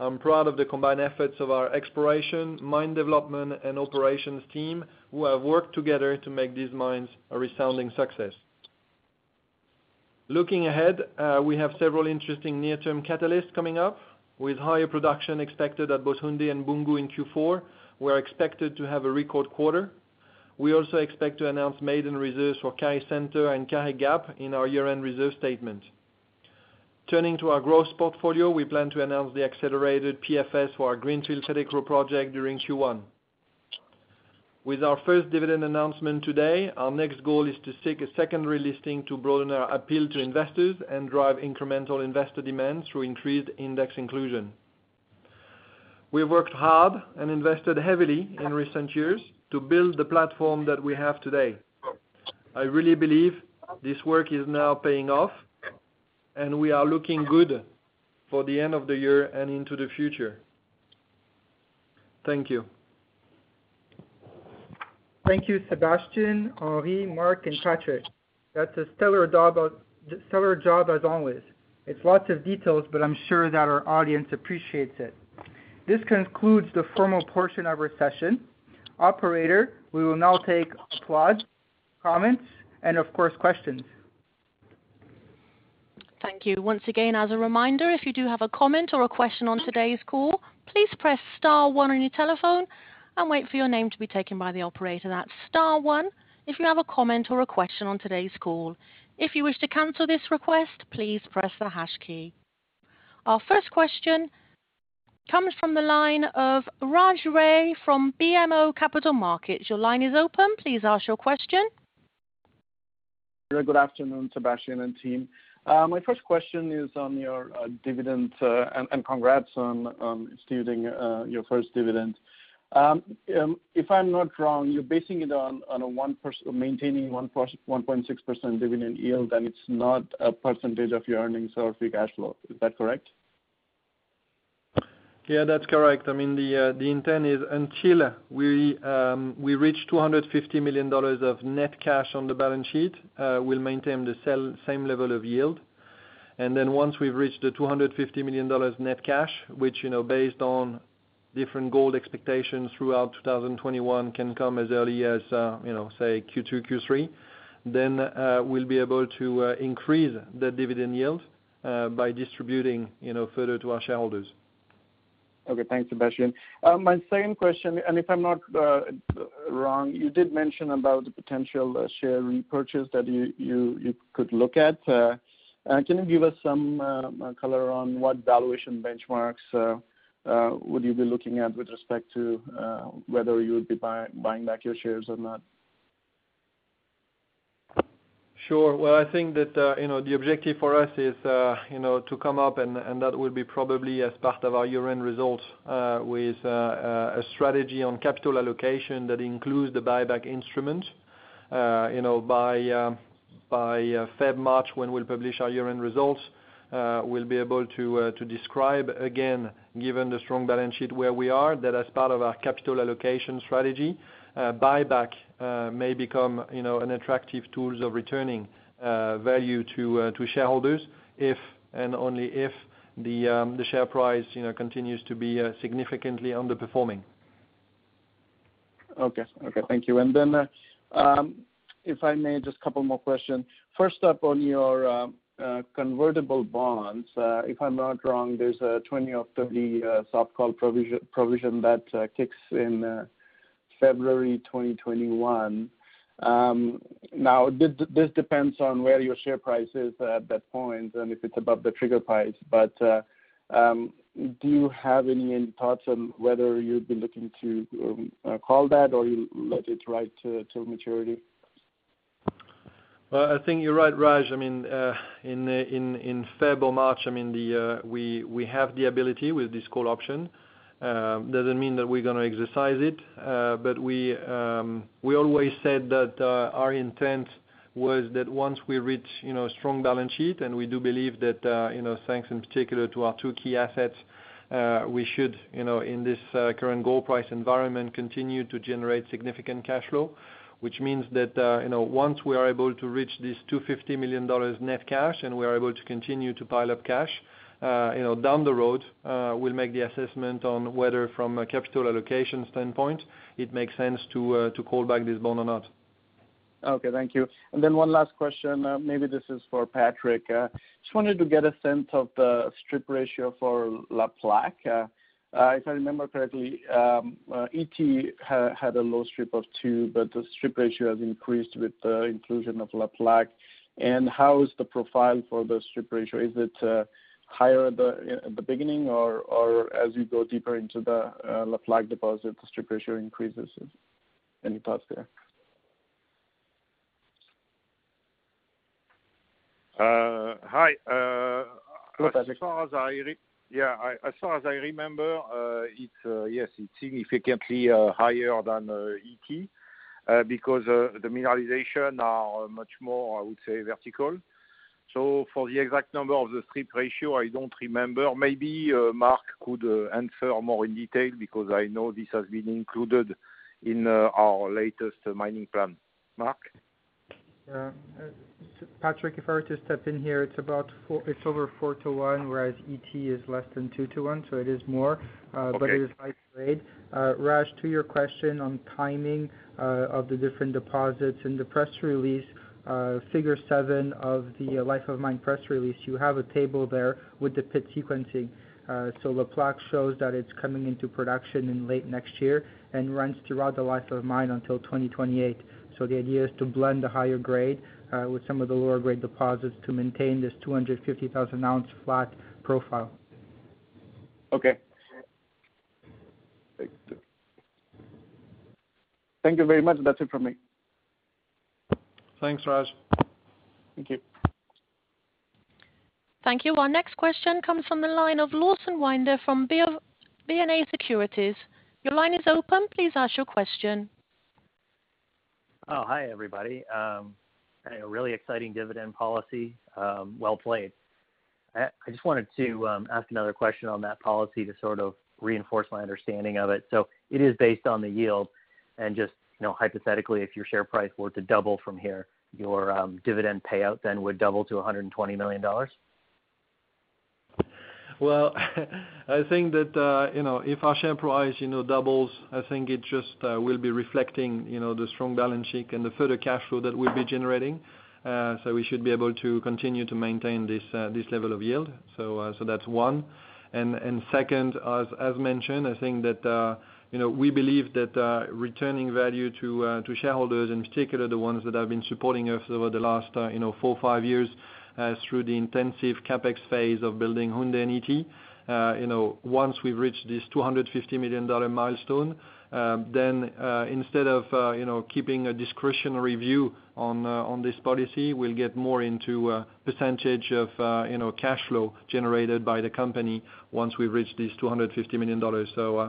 I'm proud of the combined efforts of our exploration, mine development, and operations team, who have worked together to make these mines a resounding success. Looking ahead, uh, we have several interesting near-term catalysts coming up. With higher production expected at both Houndé and Boungou in Q four, we are expected to have a record quarter. We also expect to announce maiden reserves for Kari Centre and Kari Gap in our year-end reserve statement. Turning to our growth portfolio, we plan to announce the accelerated P F S for our Greenfield Fetekro project during Q one. With our first dividend announcement today, our next goal is to seek a secondary listing to broaden our appeal to investors and drive incremental investor demand through increased index inclusion. We've worked hard and invested heavily in recent years to build the platform that we have today. I really believe this work is now paying off, and we are looking good for the end of the year and into the future. Thank you. Thank you, Sebastian, Henri, Mark, and Patrick. That's a stellar job, stellar job as always. It's lots of details, but I'm sure that our audience appreciates it. This concludes the formal portion of our session. Operator, we will now take applause, comments, and of course, questions. Thank you. Once again, as a reminder, if you do have a comment or a question on today's call, please press star one on your telephone and wait for your name to be taken by the operator. That's star one if you have a comment or a question on today's call. If you wish to cancel this request, please press the hash key. Our first question comes from the line of Raj Ray from B M O Capital Markets. Your line is open. Please ask your question. Good afternoon, Sebastian and team. Uh, my first question is on your uh, dividend, uh, and, and congrats on, on instituting uh, your first dividend. Um, um, if I'm not wrong, you're basing it on, on a one percent, maintaining one point six percent dividend yield, and it's not a percentage of your earnings or free cash flow. Is that correct? Yeah, that's correct. I mean, the uh, the intent is until we um, we reach two hundred fifty million dollars of net cash on the balance sheet, uh, we'll maintain the sell, same level of yield. And then once we've reached the two hundred fifty million dollars net cash, which, you know, based on different gold expectations throughout two thousand twenty-one can come as early as, uh, you know, say Q two, Q three, then uh, we'll be able to uh, increase the dividend yield uh, by distributing, you know, further to our shareholders. Okay, thanks, Sebastian. Uh, my second question, and if I'm not uh, wrong, you did mention about the potential uh, share repurchase that you, you, you could look at. Uh, uh, can you give us some uh, color on what valuation benchmarks uh, uh, would you be looking at with respect to uh, whether you would be buy, buying back your shares or not? Sure. Well, I think that, uh, you know, the objective for us is, uh, you know, to come up, and, and that will be probably as part of our year-end results, uh, with uh, uh, a strategy on capital allocation that includes the buyback instrument. Uh, you know, by uh, by uh, Feb, March, when we'll publish our year-end results, uh, we'll be able to uh, to describe, again, given the strong balance sheet where we are, that as part of our capital allocation strategy, Uh, buyback uh, may become, you know, an attractive tool of returning uh, value to uh, to shareholders if and only if the um, the share price, you know, continues to be uh, significantly underperforming. Okay, okay, thank you. And then, uh, um, if I may, just a couple more questions. First up on your uh, uh, convertible bonds, uh, if I'm not wrong, there's a twenty or thirty uh, soft call provision provision that uh, kicks in. Uh, February twenty twenty-one. Um, now, th- this depends on where your share price is at that point and if it's above the trigger price. But uh, um, do you have any, any thoughts on whether you'd be looking to um, uh, call that, or you let it ride to, to maturity? Well, I think you're right, Raj. I mean, uh, in in in Feb or March, I mean, the uh, we we have the ability with this call option. Uh, doesn't mean that we're going to exercise it, uh, but we um, we always said that uh, our intent was that once we reach, you know, strong balance sheet, and we do believe that, uh, you know, thanks in particular to our two key assets, uh, we should, you know, in this uh, current gold price environment, continue to generate significant cash flow, which means that, uh, you know, once we are able to reach this two hundred fifty million dollars net cash, and we are able to continue to pile up cash, Uh, you know, down the road, uh, we'll make the assessment on whether, from a capital allocation standpoint, it makes sense to uh, to call back this bond or not. Okay, thank you. And then one last question. Uh, maybe this is for Patrick. Uh, just wanted to get a sense of the strip ratio for Le Plaque. Uh, uh, if I remember correctly, um, uh, E T ha- had a low strip of two, but the strip ratio has increased with the inclusion of Le Plaque. And how is the profile for the strip ratio? Is it uh, higher at the, at the beginning, or, or as you go deeper into the uh, Le Plaque deposit, the strip ratio increases? Any thoughts there? Uh, hi. Uh, Hello, as far as I re- yeah, I, as far as I remember, uh, it's uh, yes, it's significantly uh, higher than uh, E T uh, because uh, the mineralization are much more, I would say, vertical. So for the exact number of the strip ratio, I don't remember. Maybe uh, Mark could uh, answer more in detail, because I know this has been included in uh, our latest uh, mining plan. Mark? Uh, Patrick, if I were to step in here, it's about four, it's over four to one, whereas E T is less than two to one, so it is more, uh, okay. But it is high grade. Uh, Raj, to your question on timing uh, of the different deposits, in the press release, Uh, figure seven of the uh, Life of Mine press release, you have a table there with the pit sequencing. Uh, so Le Plaque shows that it's coming into production in late next year and runs throughout the life of mine until twenty twenty-eight. So the idea is to blend the higher grade uh, with some of the lower grade deposits to maintain this two hundred fifty thousand ounce flat profile. Okay. Thank you very much. That's it from me. Thanks, Raj. Thank you. Thank you. Our next question comes from the line of Lawson Winder from B N A Securities. Your line is open. Please ask your question. Oh, hi, everybody. Um, a really exciting dividend policy. Um, well played. I, I just wanted to um, ask another question on that policy to sort of reinforce my understanding of it. So it is based on the yield, and just, you know, hypothetically, if your share price were to double from here, your um, dividend payout then would double to one hundred twenty million dollars? Well, I think that, uh, you know, if our share price, you know, doubles, I think it just uh, will be reflecting, you know, the strong balance sheet and the further cash flow that we'll be generating. Uh, so we should be able to continue to maintain this uh, this level of yield. So uh, so that's one. And and second, as as mentioned, I think that, uh, you know, we believe that uh, returning value to uh, to shareholders, in particular the ones that have been supporting us over the last, uh, you know, four or five years, Uh, through the intensive CapEx phase of building Hyundai and E T. Uh, you know, once we've reached this two hundred fifty million dollars milestone, uh, then uh, instead of, uh, you know, keeping a discretionary view on uh, on this policy, we'll get more into a percentage of, uh, you know, cash flow generated by the company once we've reached these two hundred fifty million dollars. So uh,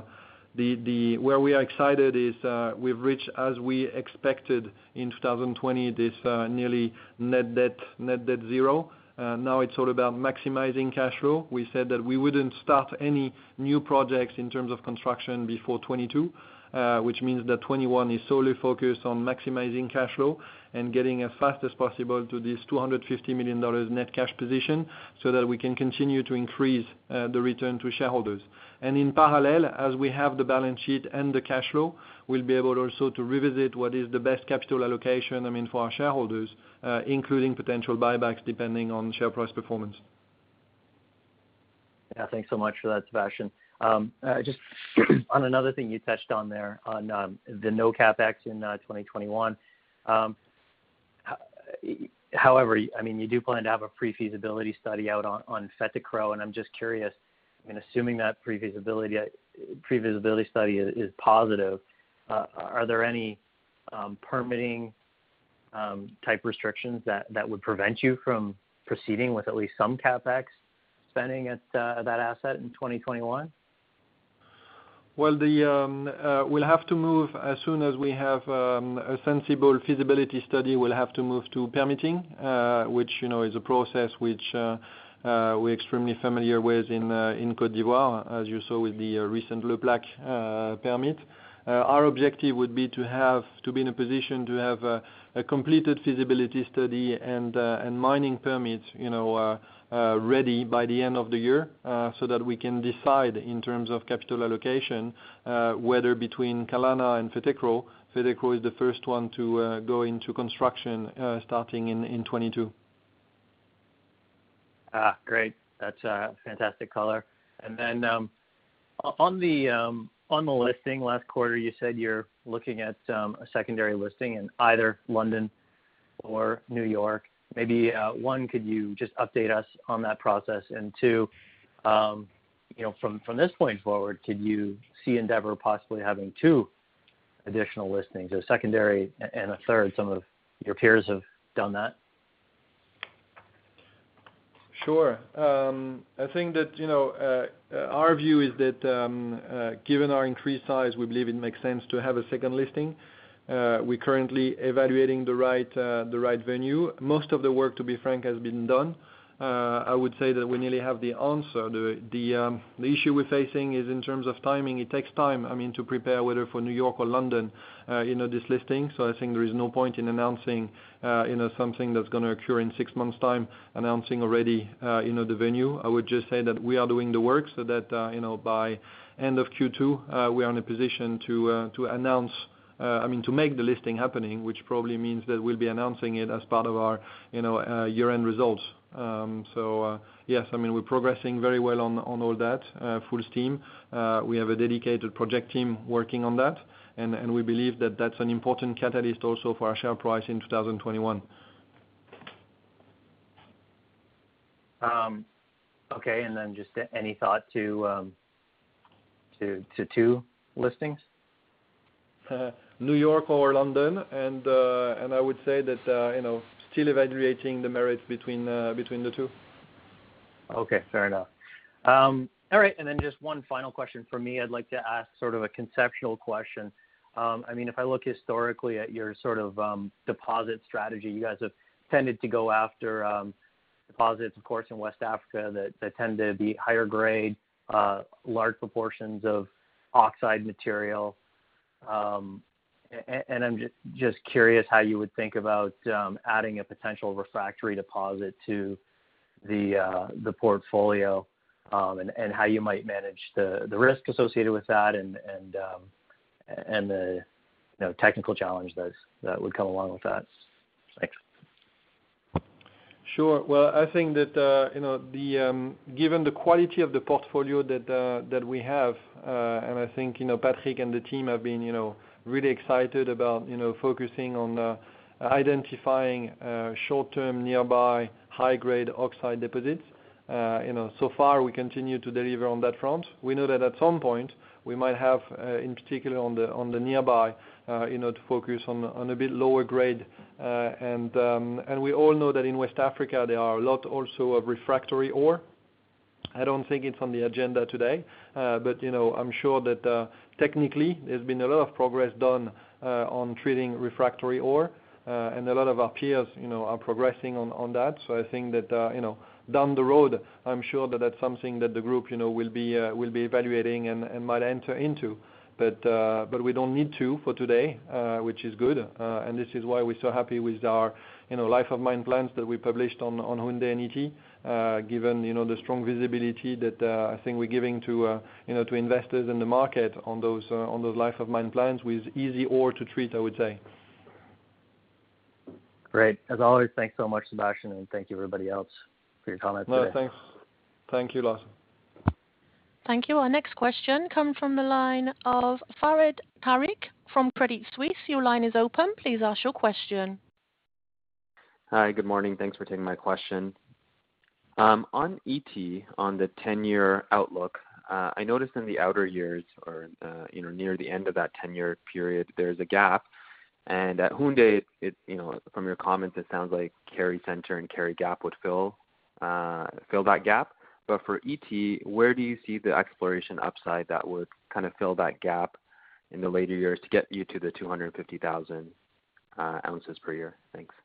the, the where we are excited is uh, we've reached, as we expected in two thousand twenty, this uh, nearly net debt net debt zero. Uh, now it's all about maximizing cash flow. We said that we wouldn't start any new projects in terms of construction before twenty-two, uh, which means that twenty-one is solely focused on maximizing cash flow and getting as fast as possible to this two hundred fifty million dollars net cash position so that we can continue to increase uh, the return to shareholders. And in parallel, as we have the balance sheet and the cash flow, we'll be able also to revisit what is the best capital allocation, I mean, for our shareholders, uh, including potential buybacks depending on share price performance. Yeah, thanks so much for that, Sebastian. Um, uh, just on another thing you touched on there, on um, the no CapEx in uh, twenty twenty-one. Um, However, I mean, you do plan to have a pre-feasibility study out on, on Fetekro, and I'm just curious, I mean, assuming that pre-feasibility, pre-feasibility study is, is positive, uh, are there any um, permitting um, type restrictions that, that would prevent you from proceeding with at least some CapEx spending at uh, that asset in twenty twenty-one? Well, the, um, uh, we'll have to move as soon as we have um, a sensible feasibility study. We'll have to move to permitting, uh, which, you know, is a process which uh, uh, we're extremely familiar with in uh, in Côte d'Ivoire, as you saw with the uh, recent Le Plaque uh, permit. Uh, our objective would be to have to be in a position to have a, a completed feasibility study and uh, and mining permits, you know, uh, uh, ready by the end of the year, uh, so that we can decide in terms of capital allocation uh, whether between Kalana and Fetekro. Fetekro is the first one to uh, go into construction uh, starting in in twenty-two. Ah, great! That's a fantastic color. And then um, on the um, On the listing last quarter, you said you're looking at um, a secondary listing in either London or New York. Maybe uh, one, could you just update us on that process? And two, um, you know, from from this point forward, could you see Endeavour possibly having two additional listings, a secondary and a third? Some of your peers have done that. Sure. Um, I think that, you know, uh, our view is that um, uh, given our increased size, we believe it makes sense to have a second listing. Uh, we're currently evaluating the right uh, the right venue. Most of the work, to be frank, has been done. Uh, I would say that we nearly have the answer. The the, um, the issue we're facing is in terms of timing. It takes time, I mean, to prepare whether for New York or London, uh, you know, this listing. So I think there is no point in announcing, uh, you know, something that's going to occur in six months' time, announcing already, uh, you know, the venue. I would just say that we are doing the work so that, uh, you know, by end of Q two, uh, we are in a position to uh, to announce Uh, I mean, to make the listing happening, which probably means that we'll be announcing it as part of our, you know, uh, year-end results. Um, so, uh, yes, I mean, we're progressing very well on, on all that, uh, full steam. Uh, we have a dedicated project team working on that, and, and we believe that that's an important catalyst also for our share price in twenty twenty-one. Um, okay, and then just any thought to um, to, to two listings? Uh, New York or London, and uh, and I would say that uh, you know, still evaluating the merits between uh, between the two. Okay, fair enough. Um, all right, and then just one final question for me. I'd like to ask sort of a conceptual question. Um, I mean, if I look historically at your sort of um, deposit strategy, you guys have tended to go after um, deposits, of course, in West Africa that, that tend to be higher grade, uh, large proportions of oxide material. Um, and, and I'm just, just curious how you would think about um, adding a potential refractory deposit to the uh, the portfolio, um, and, and how you might manage the, the risk associated with that, and and um, and the you know technical challenge that that would come along with that. Thanks. Sure. Well, I think that uh, you know the um, given the quality of the portfolio that uh, that we have, uh, and I think you know Patrick and the team have been you know really excited about you know focusing on uh, identifying uh, short-term, nearby, high-grade oxide deposits. Uh, you know, so far we continue to deliver on that front. We know that at some point we might have, uh, in particular on the on the nearby, uh, you know, to focus on on a bit lower grade. Uh, and um, and we all know that in West Africa there are a lot also of refractory ore. I don't think it's on the agenda today, uh, but you know, I'm sure that uh, technically there's been a lot of progress done uh, on treating refractory ore. Uh, and a lot of our peers, you know, are progressing on, on that. So I think that, uh, you know, down the road, I'm sure that that's something that the group, you know, will be uh, will be evaluating and, and might enter into. But uh, but we don't need to for today, uh, which is good. Uh, and this is why we're so happy with our, you know, life of mine plans that we published on, on Hyundai and E T, uh, given, you know, the strong visibility that uh, I think we're giving to, uh, you know, to investors in the market on those uh, on those life of mine plans with easy ore to treat, I would say. Great. As always, thanks so much, Sebastian, and thank you, everybody else, for your comments no, today. No, thanks. Thank you, Lawson. Thank you. Our next question comes from the line of Farid Tariq from Credit Suisse. Your line is open. Please ask your question. Hi, good morning. Thanks for taking my question. Um, on E T, on the ten-year outlook, uh, I noticed in the outer years, or uh, you know, near the end of that ten-year period, there's a gap. And at Houndé, it, it, you know, from your comments, it sounds like Kari Centre and Kari Gap would fill uh, fill that gap. But for E T, where do you see the exploration upside that would kind of fill that gap in the later years to get you to the two hundred fifty thousand uh, ounces per year? Thanks.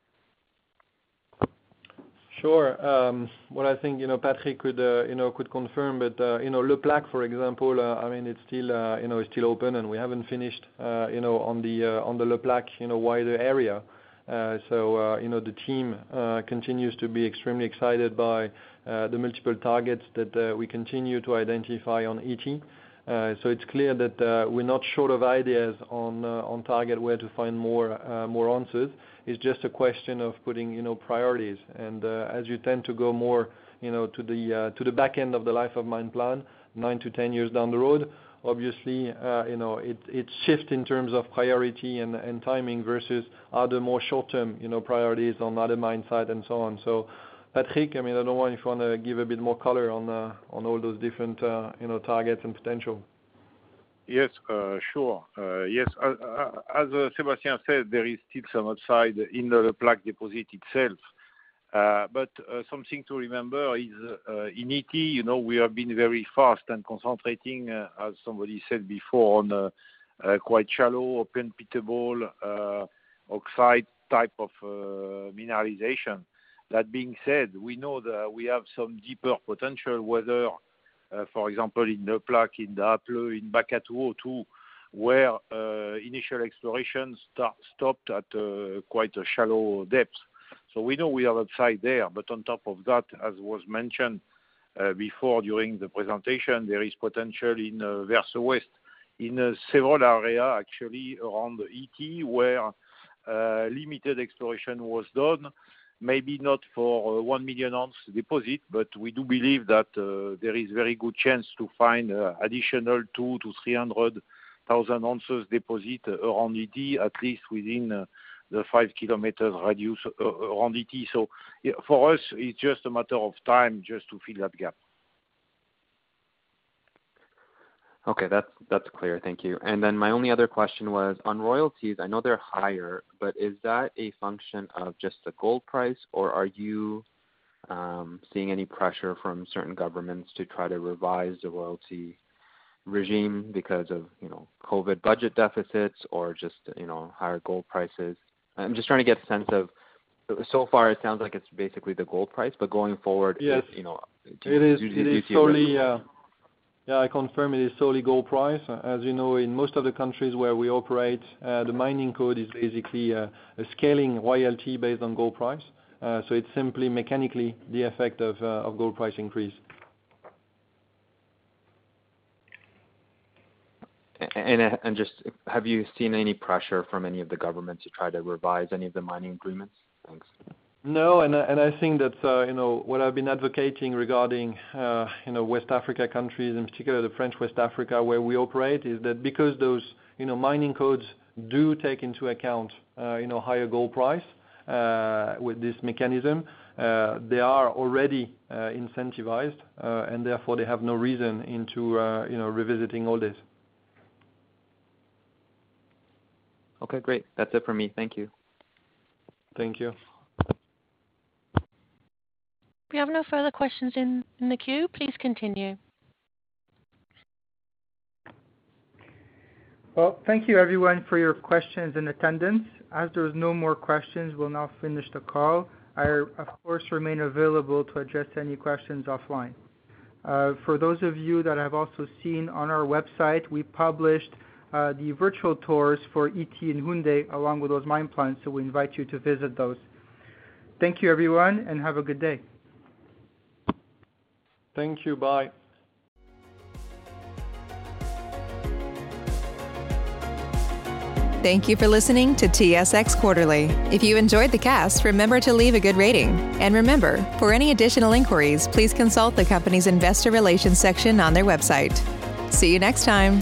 Sure. Um, what I think, you know, Patrick could, uh, you know, could confirm, but, uh, you know, Le Plaque, for example, uh, I mean, it's still, uh, you know, it's still open, and we haven't finished, uh, you know, on the uh, on the Le Plaque, you know, wider area. Uh, so, uh, you know, the team uh, continues to be extremely excited by uh, the multiple targets that uh, we continue to identify on E T. Uh, so it's clear that uh, we're not short of ideas on uh, on target where to find more uh, more answers. It's just a question of putting you know priorities. And uh, as you tend to go more you know to the uh, to the back end of the life of mine plan, nine to ten years down the road, obviously uh, you know it it shifts in terms of priority and, and timing versus other more short term you know priorities on other mine site and so on. So. Patrick, I mean, I don't know if you want to give a bit more color on uh, on all those different uh, you know targets and potential. Yes, uh, sure. Uh, yes, uh, uh, as uh, Sebastian said, there is still some upside in the Le Plaque deposit itself. Uh, but uh, something to remember is uh, in E T, you know, we have been very fast and concentrating, uh, as somebody said before, on uh, uh, quite shallow, open pitable uh, oxide type of uh, mineralization. That being said, we know that we have some deeper potential, whether, uh, for example, in Le Plaque, in Daapleu, in Bakatuo two, where uh, initial exploration start, stopped at uh, quite a shallow depth. So we know we have upside there, but on top of that, as was mentioned uh, before during the presentation, there is potential in uh, Verso West, in uh, several areas actually around E T, where uh, limited exploration was done. Maybe not for uh, one million ounce deposit, but we do believe that uh, there is very good chance to find uh, additional two to three hundred thousand ounces deposit around E T, at least within uh, the five kilometers radius uh, around E T. So yeah, for us, it's just a matter of time just to fill that gap. Okay, that's that's clear. Thank you. And then my only other question was on royalties. I know they're higher, but is that a function of just the gold price, or are you um, seeing any pressure from certain governments to try to revise the royalty regime because of you know COVID budget deficits or just you know higher gold prices? I'm just trying to get a sense of so far it sounds like it's basically the gold price, but going forward, yes, it, you know, do, it is. Do, do, it do is solely. Uh, yeah, I confirm it is solely gold price. As you know, in most of the countries where we operate, uh, the mining code is basically uh, a scaling royalty based on gold price. Uh, so it's simply mechanically the effect of, uh, of gold price increase. And, and just, have you seen any pressure from any of the governments to try to revise any of the mining agreements? Thanks. No, and and I think that uh, you know what I've been advocating regarding uh, you know West Africa countries, in particular the French West Africa where we operate, is that because those you know mining codes do take into account uh, you know higher gold price uh, with this mechanism, uh, they are already uh, incentivized, uh, and therefore they have no reason into uh, you know revisiting all this. Okay, great. That's it for me. Thank you. Thank you. We have no further questions in, in the queue. Please continue. Well, thank you everyone for your questions and attendance. As there's no more questions, we'll now finish the call. I, of course, remain available to address any questions offline. Uh, for those of you that have also seen on our website, we published Uh, the virtual tours for E T and Hyundai along with those mine plans, so we invite you to visit those. Thank you everyone and have a good day. Thank you, bye. Thank you for listening to T S X Quarterly. If you enjoyed the cast, remember to leave a good rating. And remember, for any additional inquiries, please consult the company's investor relations section on their website. See you next time.